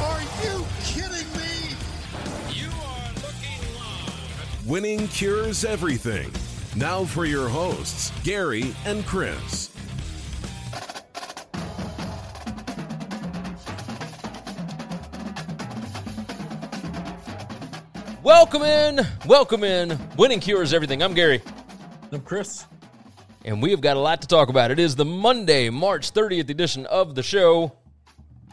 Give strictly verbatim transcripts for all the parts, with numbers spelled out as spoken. Are you kidding me? Winning Cures Everything. Now for your hosts, Gary and Chris. Welcome in, welcome in. Winning Cures Everything. I'm Gary. I'm Chris. And we have got a lot to talk about. It is the Monday, March thirtieth edition of the show.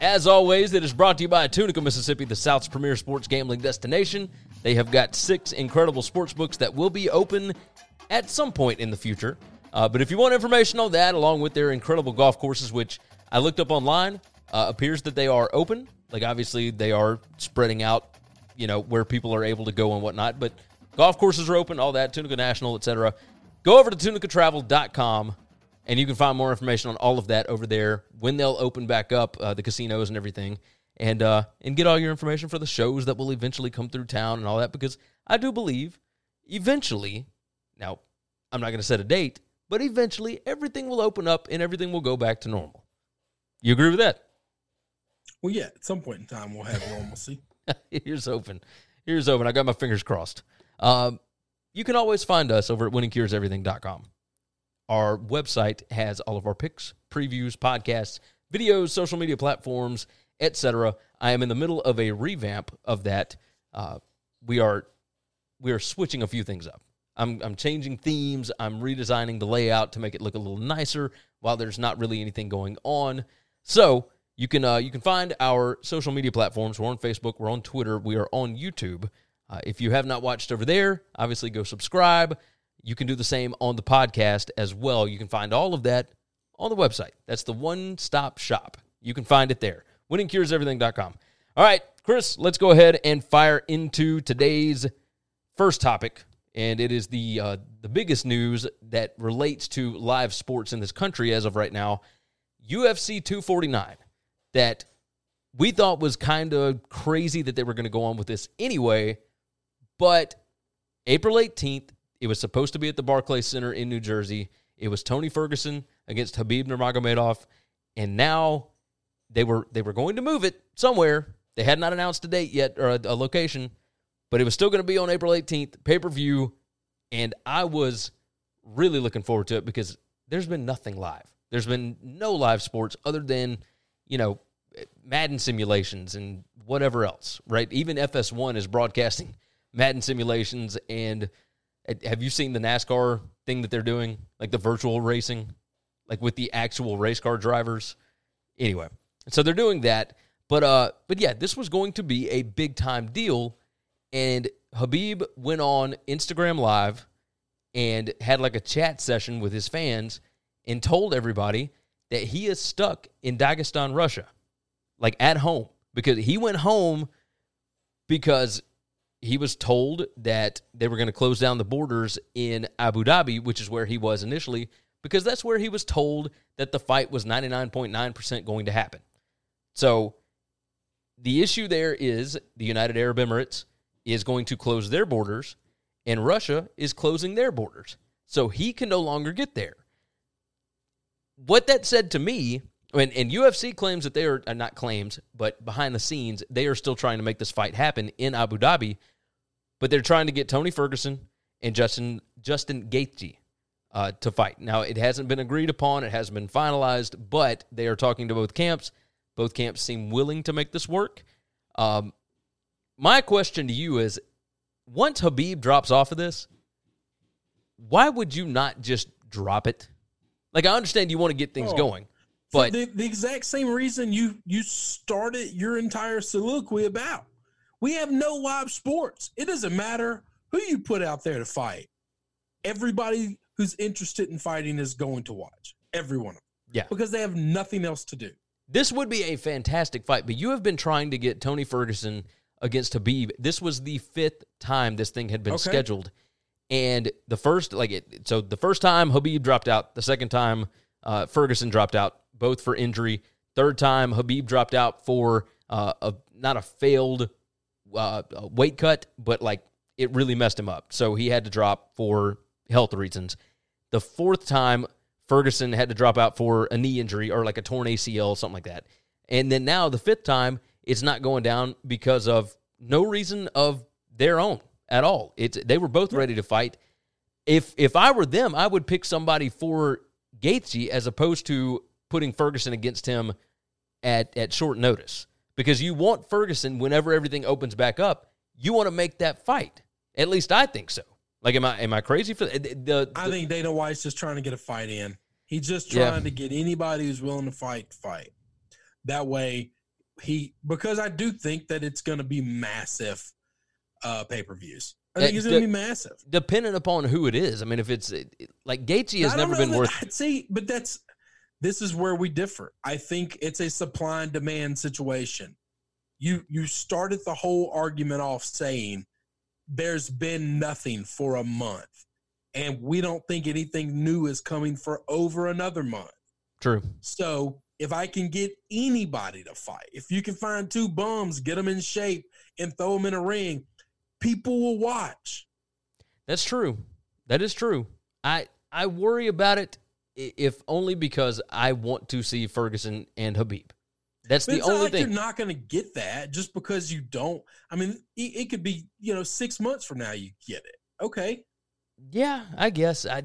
As always, it is brought to you by Tunica, Mississippi, the South's premier sports gambling destination. They have got six incredible sports books that will be open at some point in the future. Uh, but if you want information on that, along with their incredible golf courses, which I looked up online, uh, appears that they are open. Like, obviously, they are spreading out, you know, where people are able to go and whatnot. But golf courses are open, all that, Tunica National, et cetera. Go over to tunica travel dot com, and you can find more information on all of that over there, when they'll open back up, uh, the casinos and everything. And uh, and get all your information for the shows that will eventually come through town and all that, because I do believe eventually, now I'm not going to set a date, but eventually everything will open up and everything will go back to normal. You agree with that? Well, yeah, at some point in time we'll have normalcy. Here's hoping. Here's hoping. I got my fingers crossed. Um, you can always find us over at winning cures everything dot com. Our website has all of our picks, previews, podcasts, videos, social media platforms, et cetera. I am in the middle of a revamp of that. Uh, we are we are switching a few things up. I'm I'm changing themes. I'm redesigning the layout to make it look a little nicer while there's not really anything going on. So you can uh, you can find our social media platforms. We're on Facebook. We're on Twitter. We are on YouTube. Uh, if you have not watched over there, obviously go subscribe. You can do the same on the podcast as well. You can find all of that on the website. That's the one-stop shop. You can find it there. winning cures everything dot com. All right, Chris, let's go ahead and fire into today's first topic, and it is the uh, the biggest news that relates to live sports in this country as of right now, U F C two forty-nine, that we thought was kind of crazy that they were going to go on with this anyway, but April eighteenth, it was supposed to be at the Barclays Center in New Jersey. It was Tony Ferguson against Habib Nurmagomedov, and now... They were they were going to move it somewhere. They had not announced a date yet or a, a location, but it was still going to be on April eighteenth, pay-per-view, and I was really looking forward to it because there's been nothing live. There's been no live sports other than, you know, Madden simulations and whatever else, right? Even F S one is broadcasting Madden simulations, and have you seen the NASCAR thing that they're doing, like the virtual racing, like with the actual race car drivers? Anyway. So they're doing that, but uh, but yeah, this was going to be a big-time deal, and Habib went on Instagram Live and had like a chat session with his fans and told everybody that he is stuck in Dagestan, Russia, like at home, because he went home because he was told that they were going to close down the borders in Abu Dhabi, which is where he was initially, because that's where he was told that the fight was ninety-nine point nine percent going to happen. So the issue there is the United Arab Emirates is going to close their borders, and Russia is closing their borders. So he can no longer get there. What that said to me, I mean, and U F C claims that they are, not claims, but behind the scenes, they are still trying to make this fight happen in Abu Dhabi, but they're trying to get Tony Ferguson and Justin Justin Gaethje uh, to fight. Now, it hasn't been agreed upon. It hasn't been finalized, but they are talking to both camps. Both camps seem willing to make this work. Um, my question to you is, once Habib drops off of this, why would you not just drop it? Like, I understand you want to get things oh. going. But the, the exact same reason you you started your entire soliloquy about. We have no live sports. It doesn't matter who you put out there to fight. Everybody who's interested in fighting is going to watch. Every one of them. Yeah. Because they have nothing else to do. This would be a fantastic fight, but you have been trying to get Tony Ferguson against Habib. This was the fifth time this thing had been okay. scheduled. And the first, like, it, so the first time Habib dropped out, the second time uh, Ferguson dropped out. Both for injury. Third time, Habib dropped out for uh, a not a failed uh, weight cut, but like it really messed him up. So he had to drop for health reasons. The fourth time, Ferguson had to drop out for a knee injury or like a torn A C L, something like that. And then now the fifth time, it's not going down because of no reason of their own at all. It's they were both ready to fight. If if I were them, I would pick somebody for Gaethje as opposed to putting Ferguson against him at, at short notice, because you want Ferguson whenever everything opens back up, you want to make that fight. At least I think so. Like, am I am I crazy for the? the I think Dana White's just trying to get a fight in. He's just trying yeah. to get anybody who's willing to fight to fight. That way, he because I do think that it's going to be massive uh, pay per views. I think it's going to be massive, dependent upon who it is. I mean, if it's it, it, like Gaethje has never been that, worth. See, but that's. This is where we differ. I think it's a supply and demand situation. You you started the whole argument off saying there's been nothing for a month, and we don't think anything new is coming for over another month. True. So if I can get anybody to fight, if you can find two bums, get them in shape, and throw them in a ring, people will watch. That's true. That is true. I I worry about it. If only because I want to see Ferguson and Habib. That's but the it's only not like thing. You're not going to get that just because you don't. I mean, it, it could be, you know, six months from now you get it. Okay. Yeah, I guess. I,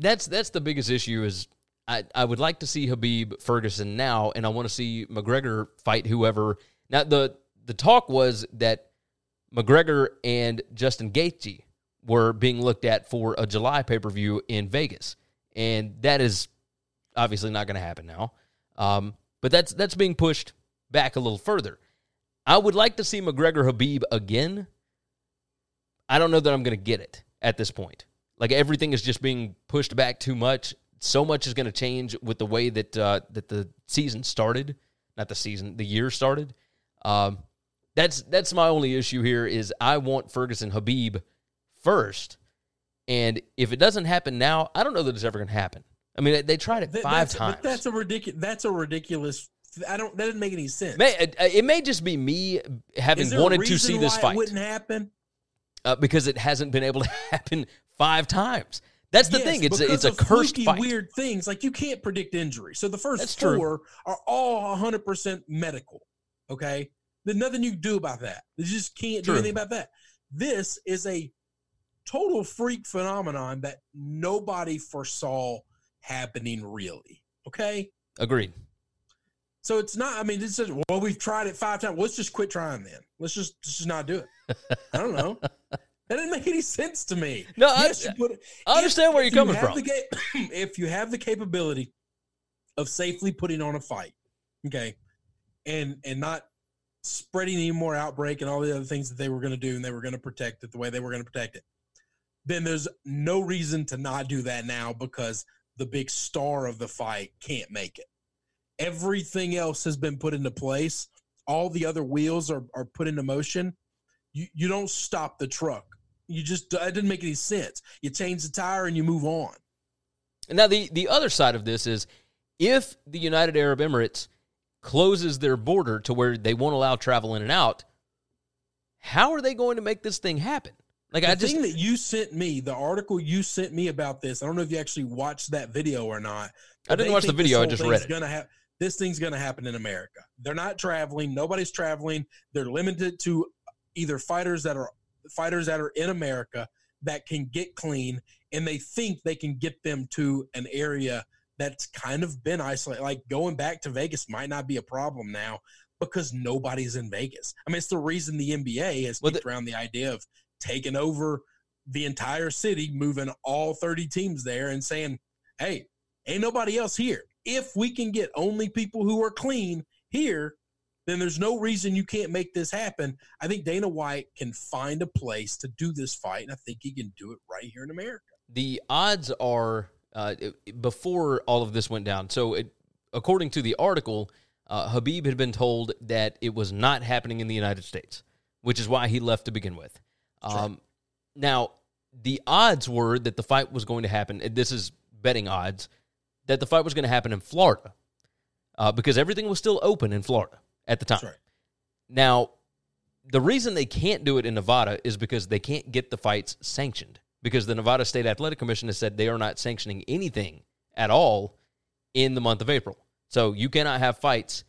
that's that's the biggest issue is I, I would like to see Habib Ferguson now, and I want to see McGregor fight whoever. Now, the, the talk was that McGregor and Justin Gaethje were being looked at for a July pay-per-view in Vegas. And that is obviously not going to happen now. Um, but that's that's being pushed back a little further. I would like to see McGregor Habib again. I don't know that I'm going to get it at this point. Like, everything is just being pushed back too much. So much is going to change with the way that uh, that the season started. Not the season, the year started. Um, that's that's my only issue here is I want Ferguson Habib first. And if it doesn't happen now, I don't know that it's ever going to happen. I mean, they tried it five that's, times. But that's a ridiculous. That's a ridiculous. I don't. That doesn't make any sense. May, it, it may just be me having wanted to see this fight. It wouldn't happen uh, because it hasn't been able to happen five times. That's the yes, thing. It's a, it's a cursed fight. Weird things like you can't predict injury. So the first that's four true. Are all one hundred percent medical. Okay, there's nothing you can do about that. You just can't true. Do anything about that. This is a total freak phenomenon that nobody foresaw happening, really. Okay? Agreed. So it's not, I mean, this is, well, we've tried it five times. Let's just quit trying then. Let's just, let's just not do it. I don't know. That didn't make any sense to me. No, yes, I, put, I understand if, where you're coming you from. The, if you have the capability of safely putting on a fight, okay, and and not spreading any more outbreak and all the other things that they were going to do and they were going to protect it the way they were going to protect it, then there's no reason to not do that now because the big star of the fight can't make it. Everything else has been put into place. All the other wheels are, are put into motion. You you don't stop the truck. You just, it didn't make any sense. You change the tire and you move on. And now the, the other side of this is if the United Arab Emirates closes their border to where they won't allow travel in and out, how are they going to make this thing happen? Like the I just, thing that you sent me, the article you sent me about this, I don't know if you actually watched that video or not. I didn't watch the video. I just read it. Gonna ha- this thing's going to happen in America. They're not traveling. Nobody's traveling. They're limited to either fighters that are fighters that are in America that can get clean and they think they can get them to an area that's kind of been isolated. Like going back to Vegas might not be a problem now because nobody's in Vegas. I mean, it's the reason the N B A has well, kicked the- around the idea of taking over the entire city, moving all thirty teams there and saying, hey, ain't nobody else here. If we can get only people who are clean here, then there's no reason you can't make this happen. I think Dana White can find a place to do this fight, and I think he can do it right here in America. The odds are, uh, before all of this went down, so it, according to the article, uh, Habib had been told that it was not happening in the United States, which is why he left to begin with. Um, right. Now, the odds were that the fight was going to happen, this is betting odds, that the fight was going to happen in Florida uh, because everything was still open in Florida at the time. Right. Now, the reason they can't do it in Nevada is because they can't get the fights sanctioned because the Nevada State Athletic Commission has said they are not sanctioning anything at all in the month of April. So you cannot have fights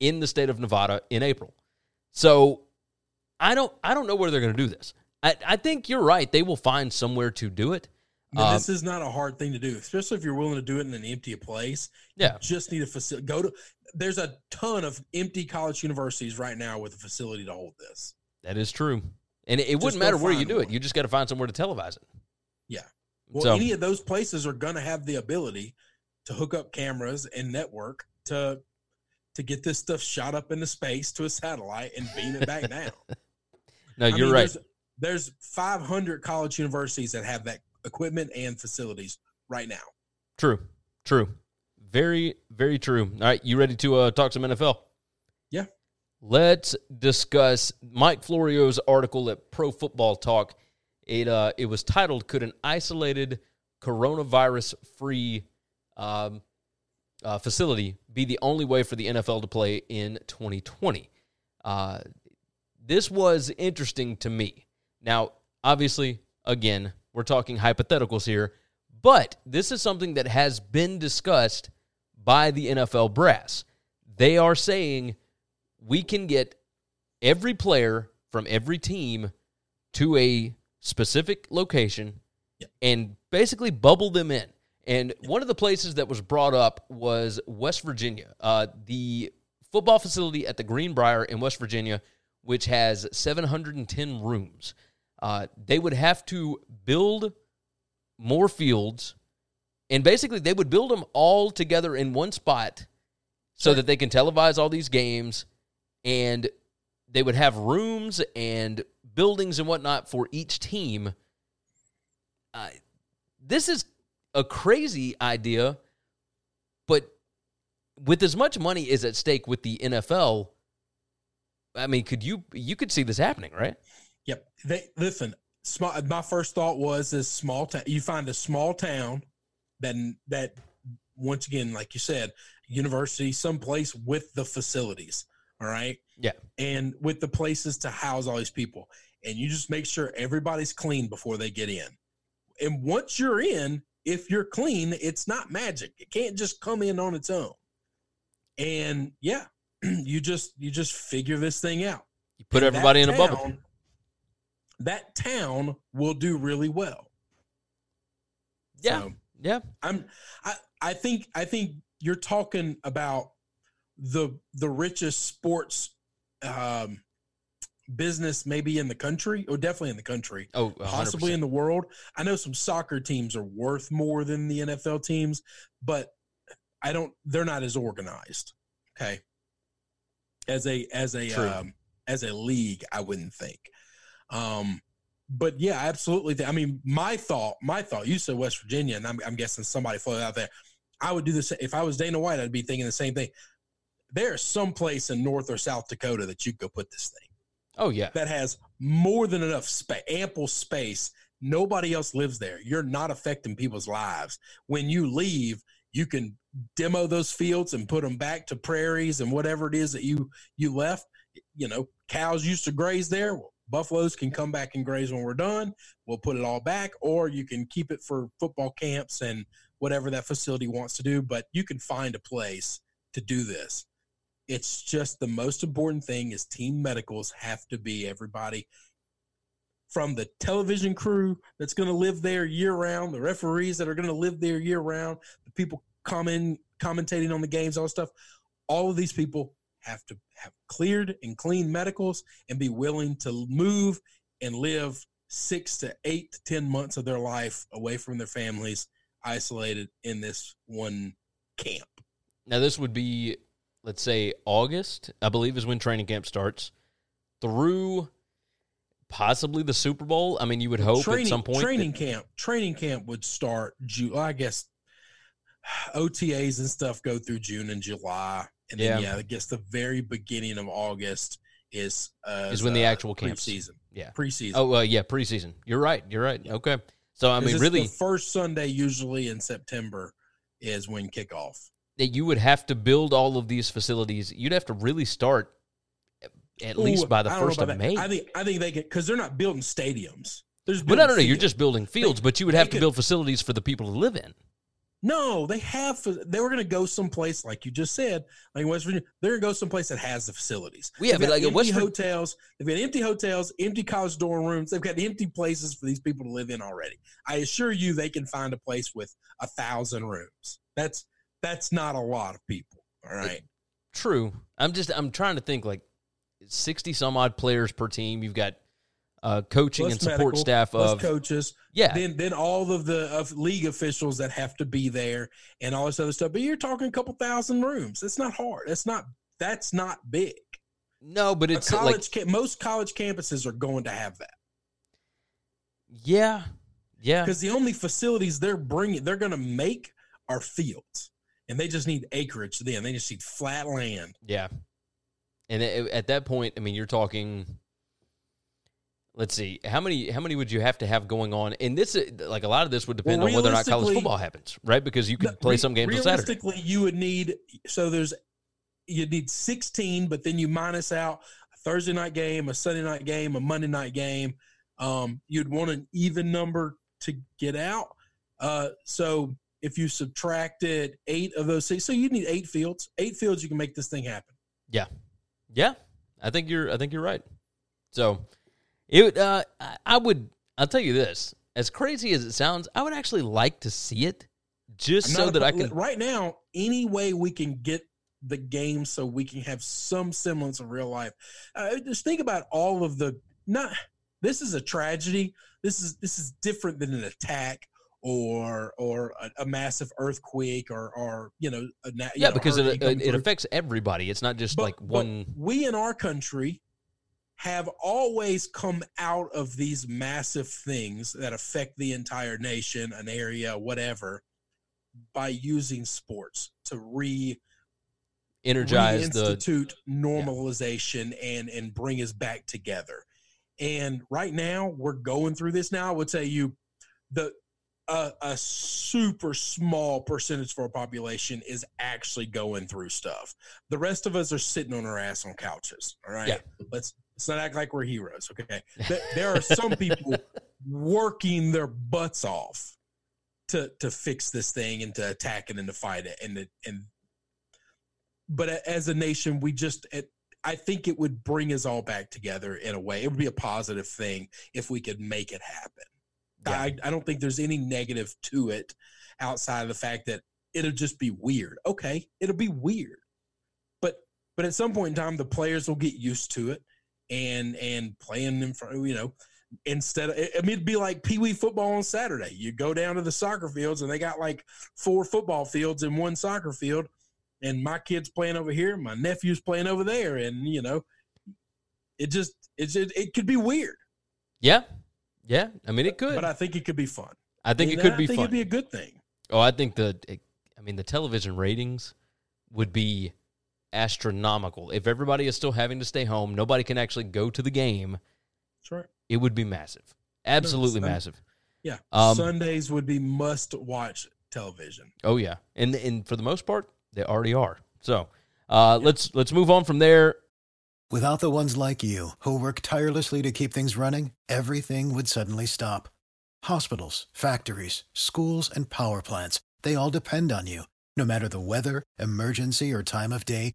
in the state of Nevada in April. So I don't I don't know where they're going to do this. I, I think you're right. They will find somewhere to do it. Um, this is not a hard thing to do, especially if you're willing to do it in an empty place. Yeah. You just need a facility. Go to. There's a ton of empty college universities right now with a facility to hold this. That is true. And it, it wouldn't matter where you do one. It. You just got to find somewhere to televise it. Yeah. Well, so, any of those places are going to have the ability to hook up cameras and network to to get this stuff shot up into space to a satellite and beam it back down. No, I you're mean, right. There's, there's five hundred college universities that have that equipment and facilities right now. True, true. Very, very true. All right, you ready to uh, talk some N F L? Yeah. Let's discuss Mike Florio's article at Pro Football Talk. It uh, it was titled, Could an Isolated Coronavirus-Free um, uh, Facility Be the Only Way for the N F L to Play in twenty twenty? Uh, this was interesting to me. Now, obviously, again, we're talking hypotheticals here, but this is something that has been discussed by the N F L brass. They are saying we can get every player from every team to a specific location yeah. and basically bubble them in. And yeah. one of the places that was brought up was West Virginia, uh, the football facility at the Greenbrier in West Virginia, which has seven hundred ten rooms. Uh, they would have to build more fields, and basically they would build them all together in one spot so sure. that they can televise all these games, and they would have rooms and buildings and whatnot for each team. Uh, this is a crazy idea, but with as much money as at stake with the N F L, I mean, could you you could see this happening, right? Yep. They, listen, small, my first thought was this small town. You find a small town that, that once again, like you said, university, someplace with the facilities, all right? Yeah. And with the places to house all these people. And you just make sure everybody's clean before they get in. And once you're in, if you're clean, it's not magic. It can't just come in on its own. And, yeah, you just you just figure this thing out. You put and everybody in town, a bubble. That town will do really well. Yeah. So, yeah. I'm I, I think I think you're talking about the the richest sports um, business maybe in the country, or definitely in the country. Oh, one hundred percent. Possibly in the world. I know some soccer teams are worth more than the N F L teams, but I don't they're not as organized, okay? As a as a um, as a league, I wouldn't think. Um, but yeah, absolutely. I mean, my thought, my thought, you said West Virginia, and I'm, I'm guessing somebody floated out there. I would do this. If I was Dana White, I'd be thinking the same thing. There's some place in North or South Dakota that you could put this thing. Oh yeah. That has more than enough space, ample space. Nobody else lives there. You're not affecting people's lives. When you leave, you can demo those fields and put them back to prairies and whatever it is that you, you left, you know, cows used to graze there. Well, buffaloes can come back and graze when we're done. We'll put it all back, or you can keep it for football camps and whatever that facility wants to do, but you can find a place to do this. It's just the most important thing is team medicals have to be everybody from the television crew that's going to live there year-round, the referees that are going to live there year-round, the people comment, commentating on the games, all stuff. All of these people have to have cleared and clean medicals and be willing to move and live six to eight to ten months of their life away from their families, isolated in this one camp. Now, this would be, let's say, August, I believe, is when training camp starts, through possibly the Super Bowl. I mean, you would hope training, at some point. Training that- camp. Training camp would start, Ju- I guess, O T As and stuff go through June and July. And yeah. then, yeah, I guess the very beginning of August is uh, is when the actual camp season. Yeah, preseason. Oh, uh, yeah, preseason. You're right. You're right. Yeah. Okay. So, I mean, really. The first Sunday usually in September is when kickoff. That you would have to build all of these facilities. You'd have to really start at Ooh, least by the first of that. May. I think I think they get, because they're not building stadiums. They're just building but I don't know. You're just building fields, they, but you would have to could, build facilities for the people to live in. No, they have. They were going to go someplace, like you just said, like West Virginia. They're going to go someplace that has the facilities. We have they've got like empty West hotels. They've got empty hotels, empty college dorm rooms. They've got empty places for these people to live in already. I assure you, they can find a place with a thousand rooms. That's that's not a lot of people. All right. It, true. I'm just. I'm trying to think. Like sixty some odd players per team. You've got. Uh, coaching plus and support medical, staff of coaches. Yeah. Then, then all of the of league officials that have to be there and all this other stuff. But you're talking a couple thousand rooms. That's not hard. That's not, that's not big. No, but it's a college. Like, ca- most college campuses are going to have that. Yeah. Yeah. Because the only facilities they're bringing, they're going to make are fields, and they just need acreage. Then they just need flat land. Yeah. And at that point, I mean, you're talking, let's see, how many how many would you have to have going on? And this, like a lot of this would depend well, on whether or not college football happens, right? Because you could play some games on Saturday. Realistically, you would need, so there's, you'd need sixteen, but then you minus out a Thursday night game, a Sunday night game, a Monday night game. Um, you'd want an even number to get out. Uh, so if you subtracted eight of those six, so you'd need eight fields. Eight fields, you can make this thing happen. Yeah. Yeah. I think you're, I think you're right. So, It, uh, I would, I'll tell you this, as crazy as it sounds, I would actually like to see it just so that I can. Right now, any way we can get the game so we can have some semblance of real life. Uh, just think about all of the, not, this is a tragedy. This is, this is different than an attack or, or a, a massive earthquake or, or, you know, a, you yeah, know, because it, it affects everybody. It's not just but, like one. We in our country have always come out of these massive things that affect the entire nation, an area, whatever, by using sports to re energize reinstitute the normalization yeah. and, and bring us back together. And right now we're going through this. Now I would tell you the, uh, a super small percentage of our population is actually going through stuff. The rest of us are sitting on our ass on couches. All right. Yeah. Let's, Let's not act like we're heroes, okay? There are some people working their butts off to to fix this thing and to attack it and to fight it. And, and but as a nation, we just – I think it would bring us all back together in a way. It would be a positive thing if we could make it happen. Yeah. I, I don't think there's any negative to it outside of the fact that it'll just be weird. Okay, it'll be weird. But but at some point in time, the players will get used to it. And and playing in front, you know, instead of, I mean, it'd be like Pee Wee football on Saturday. You go down to the soccer fields, and they got like four football fields and one soccer field, and my kid's playing over here, my nephew's playing over there, and you know, it just it's it, it could be weird. Yeah, yeah. I mean, it could, but I think it could be fun. I think I mean, it could I be. I think fun. It'd be a good thing. Oh, I think the, it, I mean, the television ratings would be astronomical. If everybody is still having to stay home, nobody can actually go to the game. That's right. It would be massive. Absolutely no, massive. Yeah. Um, Sundays would be must-watch television. Oh, yeah. And and for the most part, they already are. So uh, yeah. let's let's move on from there. Without the ones like you who work tirelessly to keep things running, everything would suddenly stop. Hospitals, factories, schools, and power plants, they all depend on you. No matter the weather, emergency, or time of day,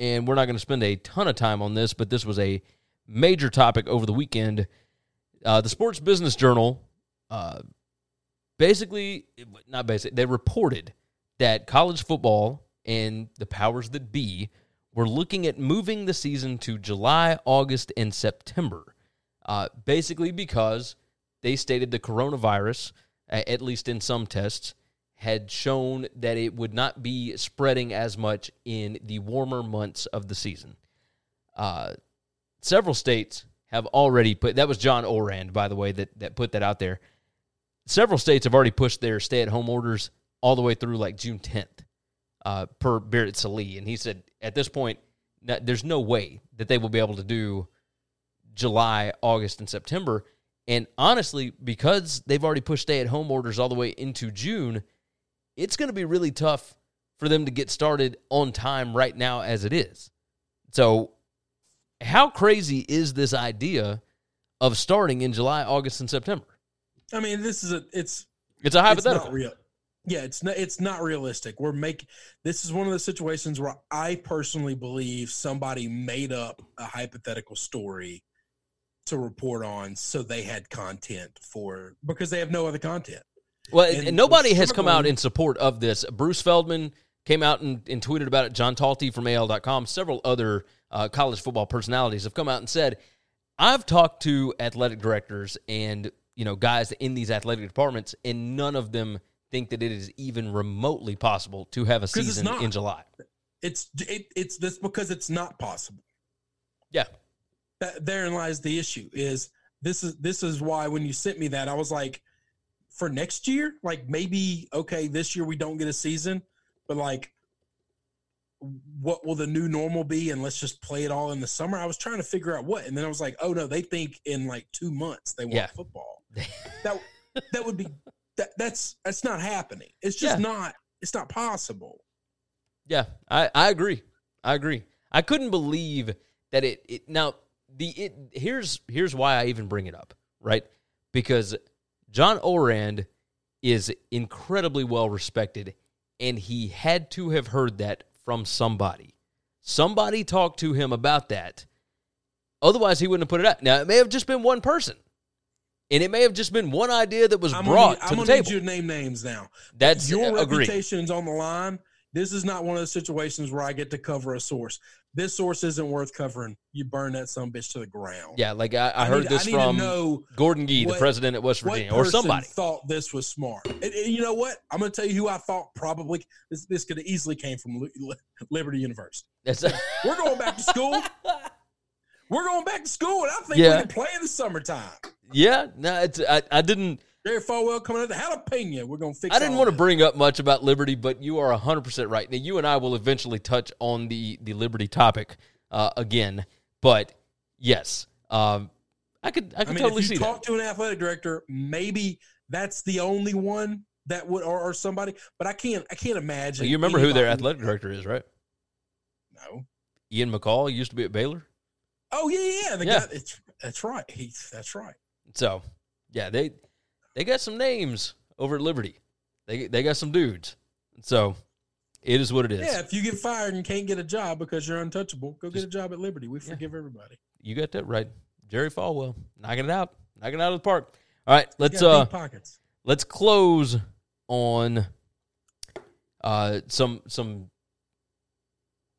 And we're not going to spend a ton of time on this, but this was a major topic over the weekend. Uh, the Sports Business Journal uh, basically, not basically, they reported that college football and the powers that be were looking at moving the season to July, August, and September, uh, basically because they stated the coronavirus, at least in some tests, had shown that it would not be spreading as much in the warmer months of the season. Uh, several states have already put, that was John Orand, by the way, that, that put that out there. Several states have already pushed their stay-at-home orders all the way through like June tenth uh, per Barrett Saleh. And he said, at this point, there's no way that they will be able to do July, August, and September. And honestly, because they've already pushed stay-at-home orders all the way into June, it's going to be really tough for them to get started on time right now as it is. So how crazy is this idea of starting in July, August, and September? I mean, this is a, it's, it's a hypothetical. It's not real. Yeah. It's not, it's not realistic. We're making, this is one of the situations where I personally believe somebody made up a hypothetical story to report on. So they had content for, because they have no other content. Well, and, and nobody has come out in support of this. Bruce Feldman came out and, and tweeted about it. John Talty from A L dot com. Several other uh, college football personalities have come out and said, I've talked to athletic directors and you know guys in these athletic departments, and none of them think that it is even remotely possible to have a season in July. It's it, it's this because it's not possible. Yeah. That, therein lies the issue. Is this is this is why when you sent me that, I was like, for next year, like maybe, okay, this year we don't get a season, but like what will the new normal be? And let's just play it all in the summer. I was trying to figure out what, and then I was like, oh no, they think in like two months they want yeah. football. that that would be, that, that's, that's not happening. It's just yeah. not, it's not possible. Yeah, I, I agree. I agree. I couldn't believe that it, it now the, it here's, here's why I even bring it up, right? Because John Orand is incredibly well-respected, and he had to have heard that from somebody. Somebody talked to him about that. Otherwise, he wouldn't have put it out. Now, it may have just been one person, and it may have just been one idea that was I'm brought gonna, to I'm the table. I'm going to need you to name names now. That's Your uh, reputation's agreed. On the line. This is not one of the situations where I get to cover a source. This source isn't worth covering. You burn that sumbitch to the ground. Yeah, like I, I, I heard need, this I from Gordon Gee, what, the president at West Virginia, what or somebody thought this was smart. And, and you know what? I'm going to tell you who I thought probably this, this could have easily came from Liberty University. That's a- We're going back to school. We're going back to school, and I think yeah. we can play in the summertime. Yeah, no, it's I, I didn't. Jerry Falwell coming out of the jalapeno. We're going to fix it. I didn't want to bring up much about Liberty, but you are one hundred percent right. Now, you and I will eventually touch on the, the Liberty topic uh, again, but yes, um, I could I could I mean, totally see that. If you talk to an athletic director, maybe that's the only one that would, or, or somebody, but I can't I can't imagine. Well, you remember who their athletic director is, right? No. Ian McCall used to be at Baylor. Oh, yeah, yeah. The yeah. Guy, it's, that's right. He, that's right. So, yeah, they... They got some names over at Liberty. They they got some dudes. So it is what it is. Yeah, if you get fired and can't get a job because you're untouchable, go Just, get a job at Liberty. We forgive yeah. everybody. You got that right. Jerry Falwell, knocking it out. Knocking it out of the park. All right, let's uh pockets. Let's close on uh some some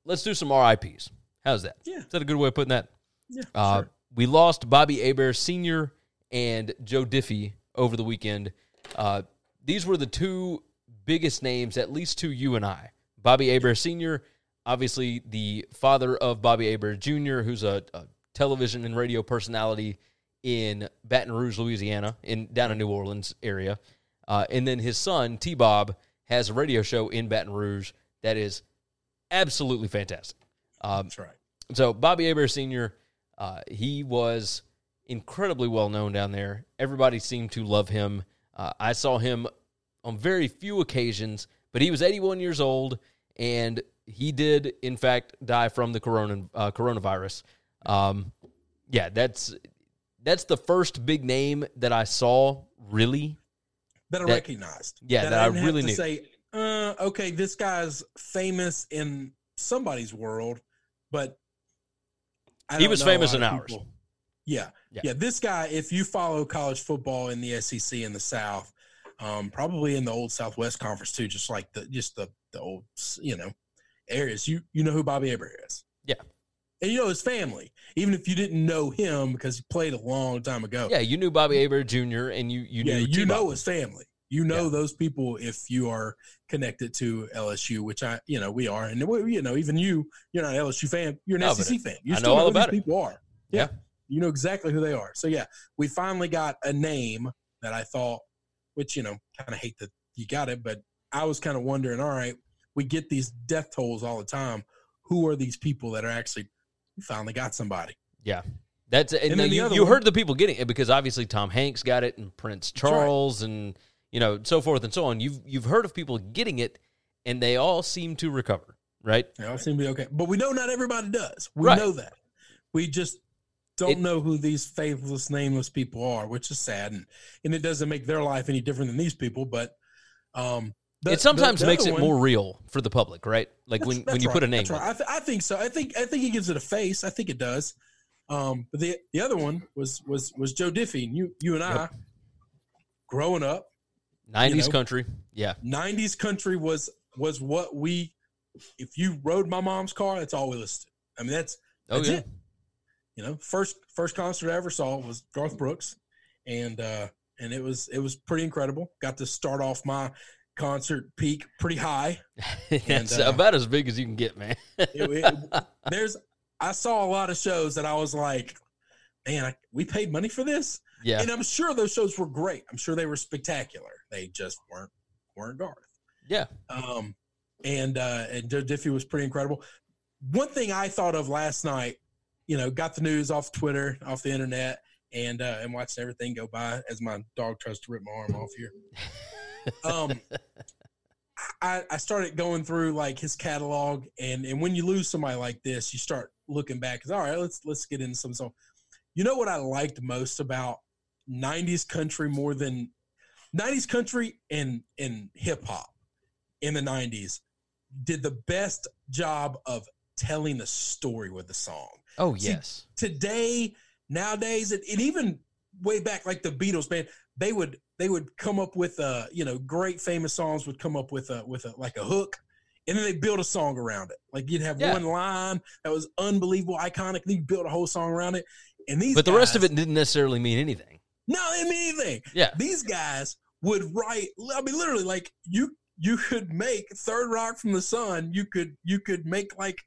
let's do some R I Ps. How's that? Yeah. Is that a good way of putting that? Yeah. Uh, sure. We lost Bobby Hebert Senior and Joe Diffie over the weekend. Uh, these were the two biggest names, at least to you and I. Bobby Hebert Senior, obviously the father of Bobby Hebert Junior, who's a, a television and radio personality in Baton Rouge, Louisiana, in down in New Orleans area. Uh, and then his son, T-Bob, has a radio show in Baton Rouge that is absolutely fantastic. Um, That's right. So Bobby Hebert Senior, uh, he was incredibly well-known down there. Everybody seemed to love him. Uh, I saw him on very few occasions, but he was eighty-one years old, and he did, in fact, die from the corona, uh, coronavirus. Um, yeah, that's that's the first big name that I saw, really. That I that, recognized. Yeah, that, that I, I really have to knew. Say, uh, okay, this guy's famous in somebody's world, but I don't he was know famous in ours. People. Yeah. yeah, yeah. This guy, if you follow college football in the S E C in the South, um, probably in the old Southwest Conference too, just like the just the the old you know areas, you you know who Bobby Hebert is. Yeah, and you know his family, even if you didn't know him because he played a long time ago. Yeah, you knew Bobby Hebert Junior and you you yeah, knew you know his family. You know yeah. those people if you are connected to L S U, which I you know we are, and you know even you you're not an L S U fan, you're an no, S E C fan. You I still know, know all who about these it. People are. Yeah. yeah. You know exactly who they are. So, yeah, we finally got a name that I thought, which, you know, kind of hate that you got it, but I was kind of wondering, all right, we get these death tolls all the time. Who are these people that are actually we finally got somebody? Yeah. that's And, and then the you, you one, heard the people getting it because obviously Tom Hanks got it and Prince Charles right. and, you know, so forth and so on. You've, you've heard of people getting it, and they all seem to recover, right? They all seem to be okay. But we know not everybody does. We right. know that. We just... Don't it, know who these faithless, nameless people are, which is sad, and, and it doesn't make their life any different than these people. But um, the, it sometimes the, the makes it one, more real for the public, right? Like when, when you right, put a name. Right. I, th- I think so. I think I think he gives it a face. I think it does. Um, but the the other one was was was Joe Diffie. And you you and I, yep. growing up, nineties you know, country, yeah, nineties country was was what we. If you rode my mom's car, that's all we listened to. I mean, that's that's oh, yeah. it. You know, first first concert I ever saw was Garth Brooks, and uh, and it was it was pretty incredible. Got to start off my concert peak pretty high. That's uh, about as big as you can get, man. it, it, there's I saw a lot of shows that I was like, man, I, we paid money for this. Yeah, and I'm sure those shows were great. I'm sure they were spectacular. They just weren't weren't Garth. Yeah. Um, and uh, and Joe Diffie was pretty incredible. One thing I thought of last night. You know, got the news off Twitter, off the internet, and uh, and watching everything go by as my dog tries to rip my arm off here. Um, I, I started going through like his catalog, and, and when you lose somebody like this, you start looking back. Cause all right, let's let's get into some song. You know what I liked most about nineties country more than nineties country and and hip hop in the nineties did the best job of telling the story with the song. Oh, yes. See, today, nowadays, and, and even way back, like the Beatles band, they would they would come up with, uh, you know, great famous songs would come up with, a, with a, like a hook, and then they build a song around it. Like you'd have yeah. one line that was unbelievable, iconic, and you'd build a whole song around it. And these, But the guys, rest of it didn't necessarily mean anything. No, it didn't mean anything. Yeah. These guys would write, I mean, literally, like you you could make Third Rock from the Sun, you could you could make like,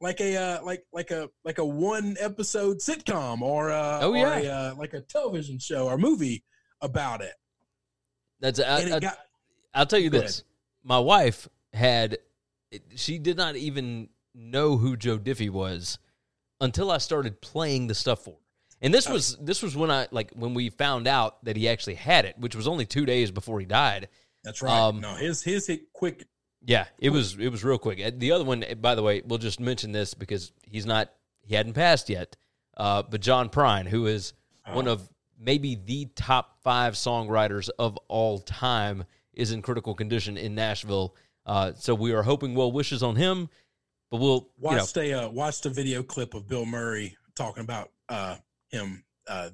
Like a uh, like like a like a one episode sitcom or uh, oh, yeah. or a, uh, like a television show or movie about it. That's I, it I, got, I'll tell you this. Ahead. My wife had she did not even know who Joe Diffie was until I started playing the stuff for her. And this okay. was this was when I like when we found out that he actually had it, which was only two days before he died. That's right. Um, no, his his hit quick. Yeah, it was it was real quick. The other one, by the way, we'll just mention this because he's not he hadn't passed yet. Uh, but John Prine, who is oh. one of maybe the top five songwriters of all time, is in critical condition in Nashville. Uh, so we are hoping well wishes on him. But we'll watch you know, a uh, watched a video clip of Bill Murray talking about uh, him uh,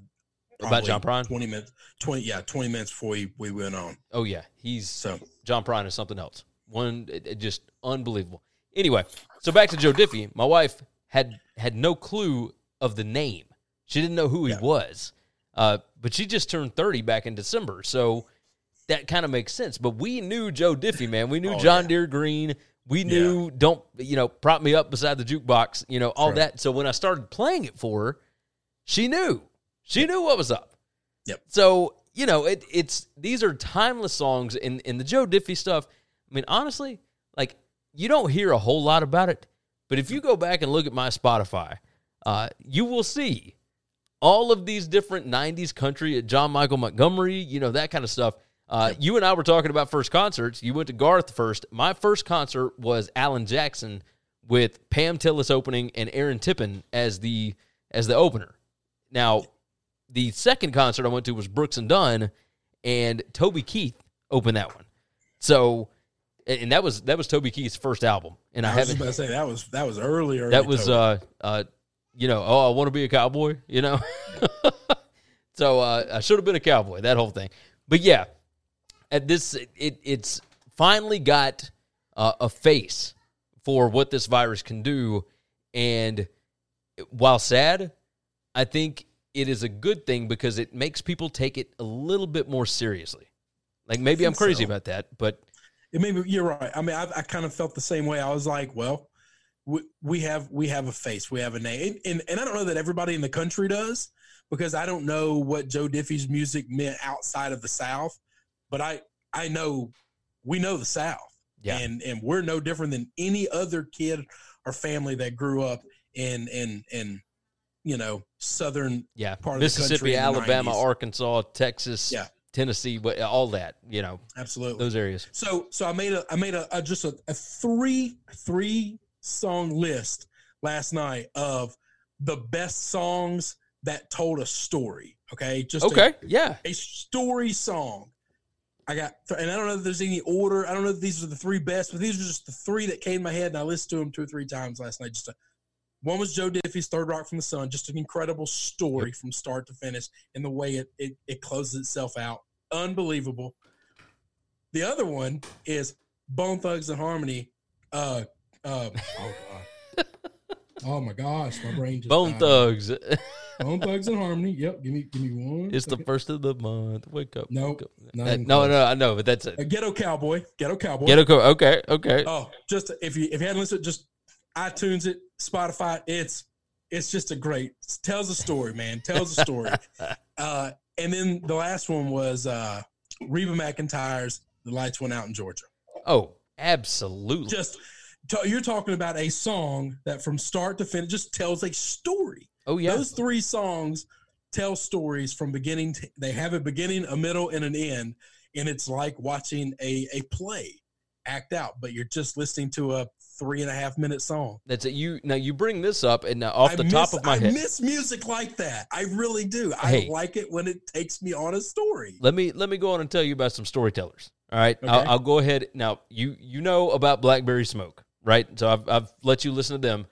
about John Prine twenty minutes twenty yeah twenty minutes before we, we went on. Oh yeah, he's so John Prine is something else. One, it, it just unbelievable. Anyway, so back to Joe Diffie. My wife had had no clue of the name. She didn't know who he yeah. was. Uh, but she just turned thirty back in December, so that kind of makes sense. But we knew Joe Diffie, man. We knew oh, John yeah. Deere Green. We knew yeah. don't, you know, prop me up beside the jukebox, you know, all right. that. So when I started playing it for her, she knew. She knew what was up. Yep. So, you know, it, it's these are timeless songs. And, and the Joe Diffie stuff, I mean, honestly, like, you don't hear a whole lot about it. But if you go back and look at my Spotify, uh, you will see all of these different nineties country, John Michael Montgomery, you know, that kind of stuff. Uh, yep. You and I were talking about first concerts. You went to Garth first. My first concert was Alan Jackson with Pam Tillis opening and Aaron Tippin as the as the opener. Now, the second concert I went to was Brooks and Dunn, and Toby Keith opened that one. So, and that was that was Toby Keith's first album. And I, I was haven't, about to say that was that was earlier. That was uh, uh, you know, oh, I want to be a cowboy, you know. So uh, I should have been a cowboy. That whole thing, but yeah. At this, it it's finally got uh, a face for what this virus can do, and while sad, I think it is a good thing because it makes people take it a little bit more seriously. Like maybe I'm crazy so. about that, but it may be, you're right. I mean, I, I kind of felt the same way. I was like, well, we, we have we have a face, we have a name, and, and and I don't know that everybody in the country does because I don't know what Joe Diffie's music meant outside of the South. But I, I know, we know the South, yeah. and and we're no different than any other kid or family that grew up in in in you know southern yeah. part of the country, Mississippi, Alabama, nineties. Arkansas, Texas, yeah. Tennessee, all that, you know, absolutely those areas. So so I made a I made a, a just a, a three three song list last night of the best songs that told a story. Okay, just okay, a, yeah, a story song. I got, and I don't know if there's any order. I don't know if these are the three best, but these are just the three that came to my head, and I listened to them two or three times last night. Just a, one was Joe Diffie's Third Rock from the Sun, just an incredible story yep. from start to finish, and the way it, it, it closes itself out. Unbelievable. The other one is Bone Thugs and Harmony. Uh, uh, oh, God. Oh, my gosh. My brain just Bone died. Thugs. Bone Thugs and Harmony. Yep. Give me give me one. It's second. The first of the month. Wake up. Nope. Wake up. Uh, no, no, no. I know, but that's it. A Ghetto Cowboy. Ghetto Cowboy. Ghetto Cowboy. Okay. Okay. Oh, just if you if you hadn't listened, just iTunes it, Spotify. It's it's just a great, tells a story, man. Tells a story. uh, and then the last one was uh, Reba McEntire's The Lights Went Out in Georgia. Oh, absolutely. Just, you're talking about a song that from start to finish just tells a story. Oh, yeah. Those three songs tell stories from beginning to, they have a beginning, a middle, and an end, and it's like watching a, a play act out, but you're just listening to a three and a half minute song. That's it. You now you bring this up, and now off I the miss, top of my I head, I miss music like that. I really do. I hey, like it when it takes me on a story. Let me let me go on and tell you about some storytellers. All right, okay. I'll, I'll go ahead now. You you know about Blackberry Smoke, right? So I've I've let you listen to them.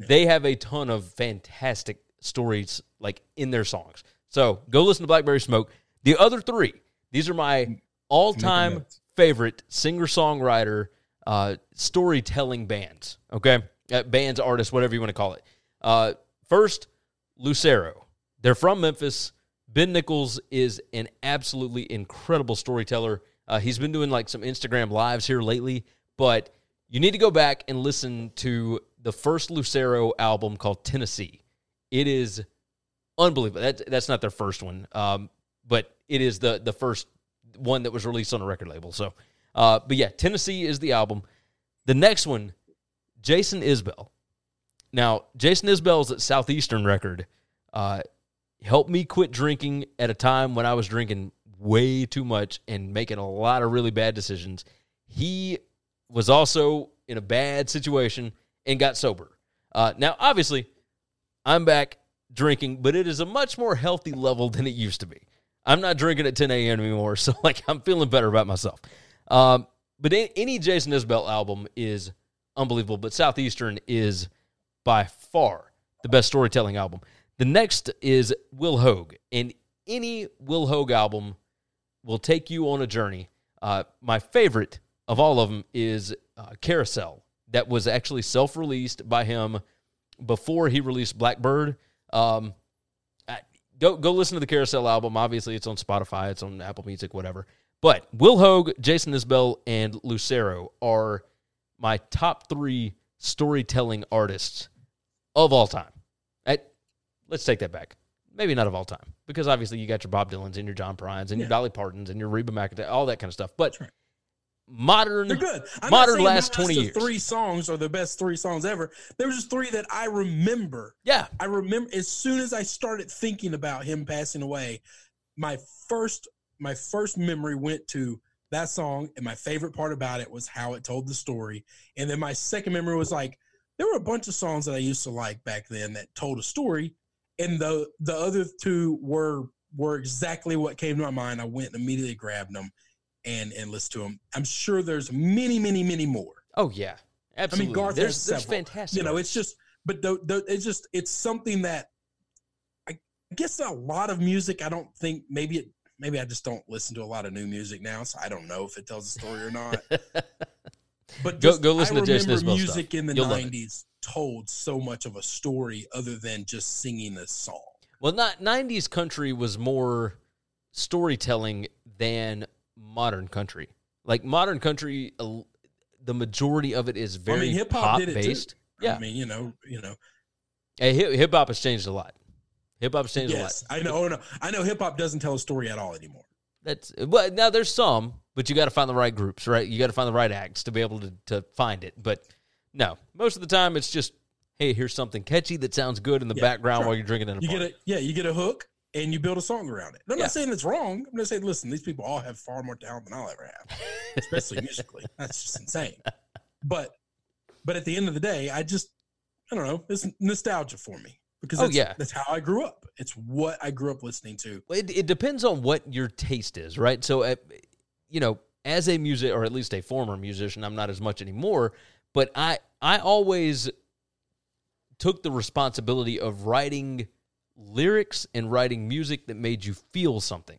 They have a ton of fantastic stories like in their songs. So go listen to Blackberry Smoke. The other three, these are my all-time favorite singer-songwriter uh, storytelling bands. Okay, uh, bands, artists, whatever you want to call it. Uh, first, Lucero. They're from Memphis. Ben Nichols is an absolutely incredible storyteller. Uh, he's been doing like some Instagram lives here lately, but you need to go back and listen to the first Lucero album called Tennessee. It is unbelievable. That, that's not their first one, um, but it is the the first one that was released on a record label. So, uh, but yeah, Tennessee is the album. The next one, Jason Isbell. Now, Jason Isbell's Southeastern record uh, helped me quit drinking at a time when I was drinking way too much and making a lot of really bad decisions. He was also in a bad situation and got sober. Uh, now, obviously, I'm back drinking, but it is a much more healthy level than it used to be. I'm not drinking at ten a.m. anymore, so like I'm feeling better about myself. Um, but any Jason Isbell album is unbelievable, but Southeastern is by far the best storytelling album. The next is Will Hoge, and any Will Hoge album will take you on a journey. Uh, my favorite of all of them is uh, Carousel. That was actually self-released by him before he released Blackbird. Um, I, go go listen to the Carousel album. Obviously, it's on Spotify. It's on Apple Music, whatever. But Will Hoge, Jason Isbell, and Lucero are my top three storytelling artists of all time. I, let's take that back. Maybe not of all time, because obviously you got your Bob Dylans and your John Prines and yeah. your Dolly Partons and your Reba McEntire, all that kind of stuff. But right. modern, good. modern last twenty years, three songs are the best three songs ever. There was just three that I remember. Yeah, I remember as soon as I started thinking about him passing away, my first my first memory went to that song, and my favorite part about it was how it told the story. And then my second memory was like, there were a bunch of songs that I used to like back then that told a story. And the the other two were were exactly what came to my mind. I went and immediately grabbed them and, and listened to them. I'm sure there's many, many, many more. Oh, yeah. Absolutely. I mean, Garth there's, has there's several. Fantastic. You know, it's just, but the, the, it's just, it's something that I guess a lot of music, I don't think, maybe it, maybe I just don't listen to a lot of new music now, so I don't know if it tells a story or not. But just, go, go listen I to Jason Isbell music stuff. In the You'll nineties told so much of a story other than just singing a song. Well, not nineties country was more storytelling than modern country. Like modern country, the majority of it is very I mean, hip-hop pop did it based. Too. Yeah, I mean, you know, you know, hey, hip hop has changed a lot. Hip hop's changed yes, a lot. I know. Oh, no, I know. Hip hop doesn't tell a story at all anymore. That's well. Now there's some. But you got to find the right groups, right? You got to find the right acts to be able to, to find it. But no, most of the time it's just, hey, here's something catchy that sounds good in the yeah, background sure. while you're drinking in a you party. Get a, yeah, you get a hook and you build a song around it. And I'm yeah. not saying it's wrong. I'm just saying, listen, these people all have far more talent than I'll ever have, especially musically. That's just insane. But but at the end of the day, I just, I don't know, it's nostalgia for me. Because that's, oh, yeah. that's how I grew up. It's what I grew up listening to. It, it depends on what your taste is, right? So at, you know, as a music, or at least a former musician, I'm not as much anymore, but I, I always took the responsibility of writing lyrics and writing music that made you feel something.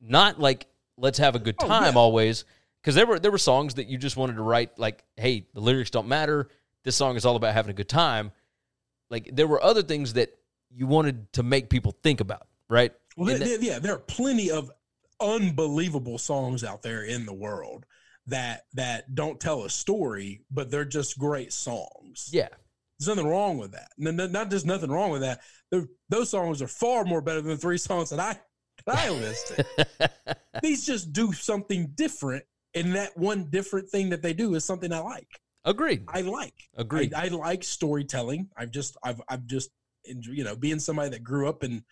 Not like, let's have a good time oh, yeah. always, because there were, there were songs that you just wanted to write like, hey, the lyrics don't matter. This song is all about having a good time. Like, there were other things that you wanted to make people think about, right? Well, there, that, yeah, there are plenty of unbelievable songs out there in the world that that don't tell a story, but they're just great songs. Yeah. There's nothing wrong with that. No, no, not just nothing wrong with that. They're, those songs are far more better than the three songs that I, that I listed. These just do something different, and that one different thing that they do is something I like. Agreed. I like. Agreed. I, I like storytelling. I've just, I've, I've just, you know, being somebody that grew up and,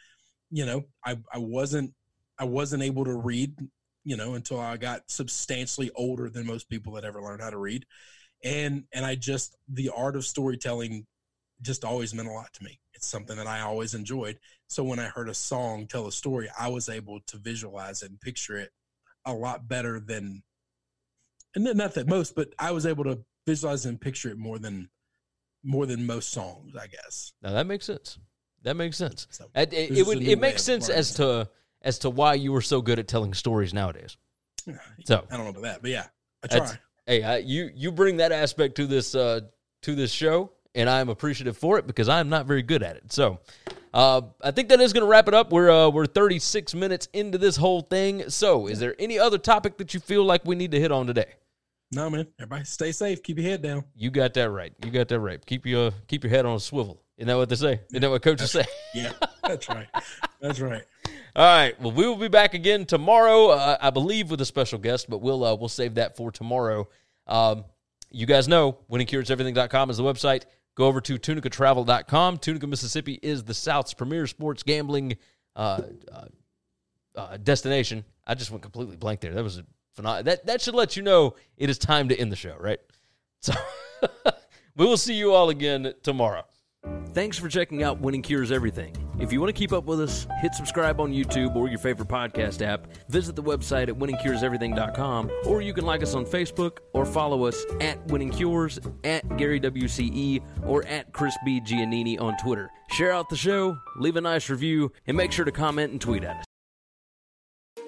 you know, I, I wasn't, I wasn't able to read, you know, until I got substantially older than most people that ever learned how to read. And, and I just, the art of storytelling just always meant a lot to me. It's something that I always enjoyed. So when I heard a song tell a story, I was able to visualize it and picture it a lot better than, and not that most, but I was able to visualize and picture it more than, more than most songs, I guess. Now that makes sense. That makes sense. So, it it, it would, it makes sense as to, as to why you were so good at telling stories nowadays. So I don't know about that, but yeah, I try. Hey, I, you, you bring that aspect to this, uh, to this show, and I'm appreciative for it because I'm not very good at it. So uh, I think that is going to wrap it up. We're, uh, we're thirty-six minutes into this whole thing. So is there any other topic that you feel like we need to hit on today? No, man. Everybody stay safe. Keep your head down. You got that right. You got that right. Keep your, keep your head on a swivel. Isn't that what they say? Isn't that what coaches that's, say? Yeah, that's right. That's right. All right. Well, we will be back again tomorrow, uh, I believe, with a special guest, but we'll uh, we'll save that for tomorrow. Um, you guys know, winning cures everything dot com is the website. Go over to tunica travel dot com. Tunica, Mississippi is the South's premier sports gambling uh, uh, uh, destination. I just went completely blank there. That was a phenomenal. That, that should let you know it is time to end the show, right? So we will see you all again tomorrow. Thanks for checking out Winning Cures Everything. If you want to keep up with us, hit subscribe on YouTube or your favorite podcast app, visit the website at winning cures everything dot com, or you can like us on Facebook or follow us at Winning Cures, at Gary W C E, or at Chris B. Giannini on Twitter. Share out the show, leave a nice review, and make sure to comment and tweet at us.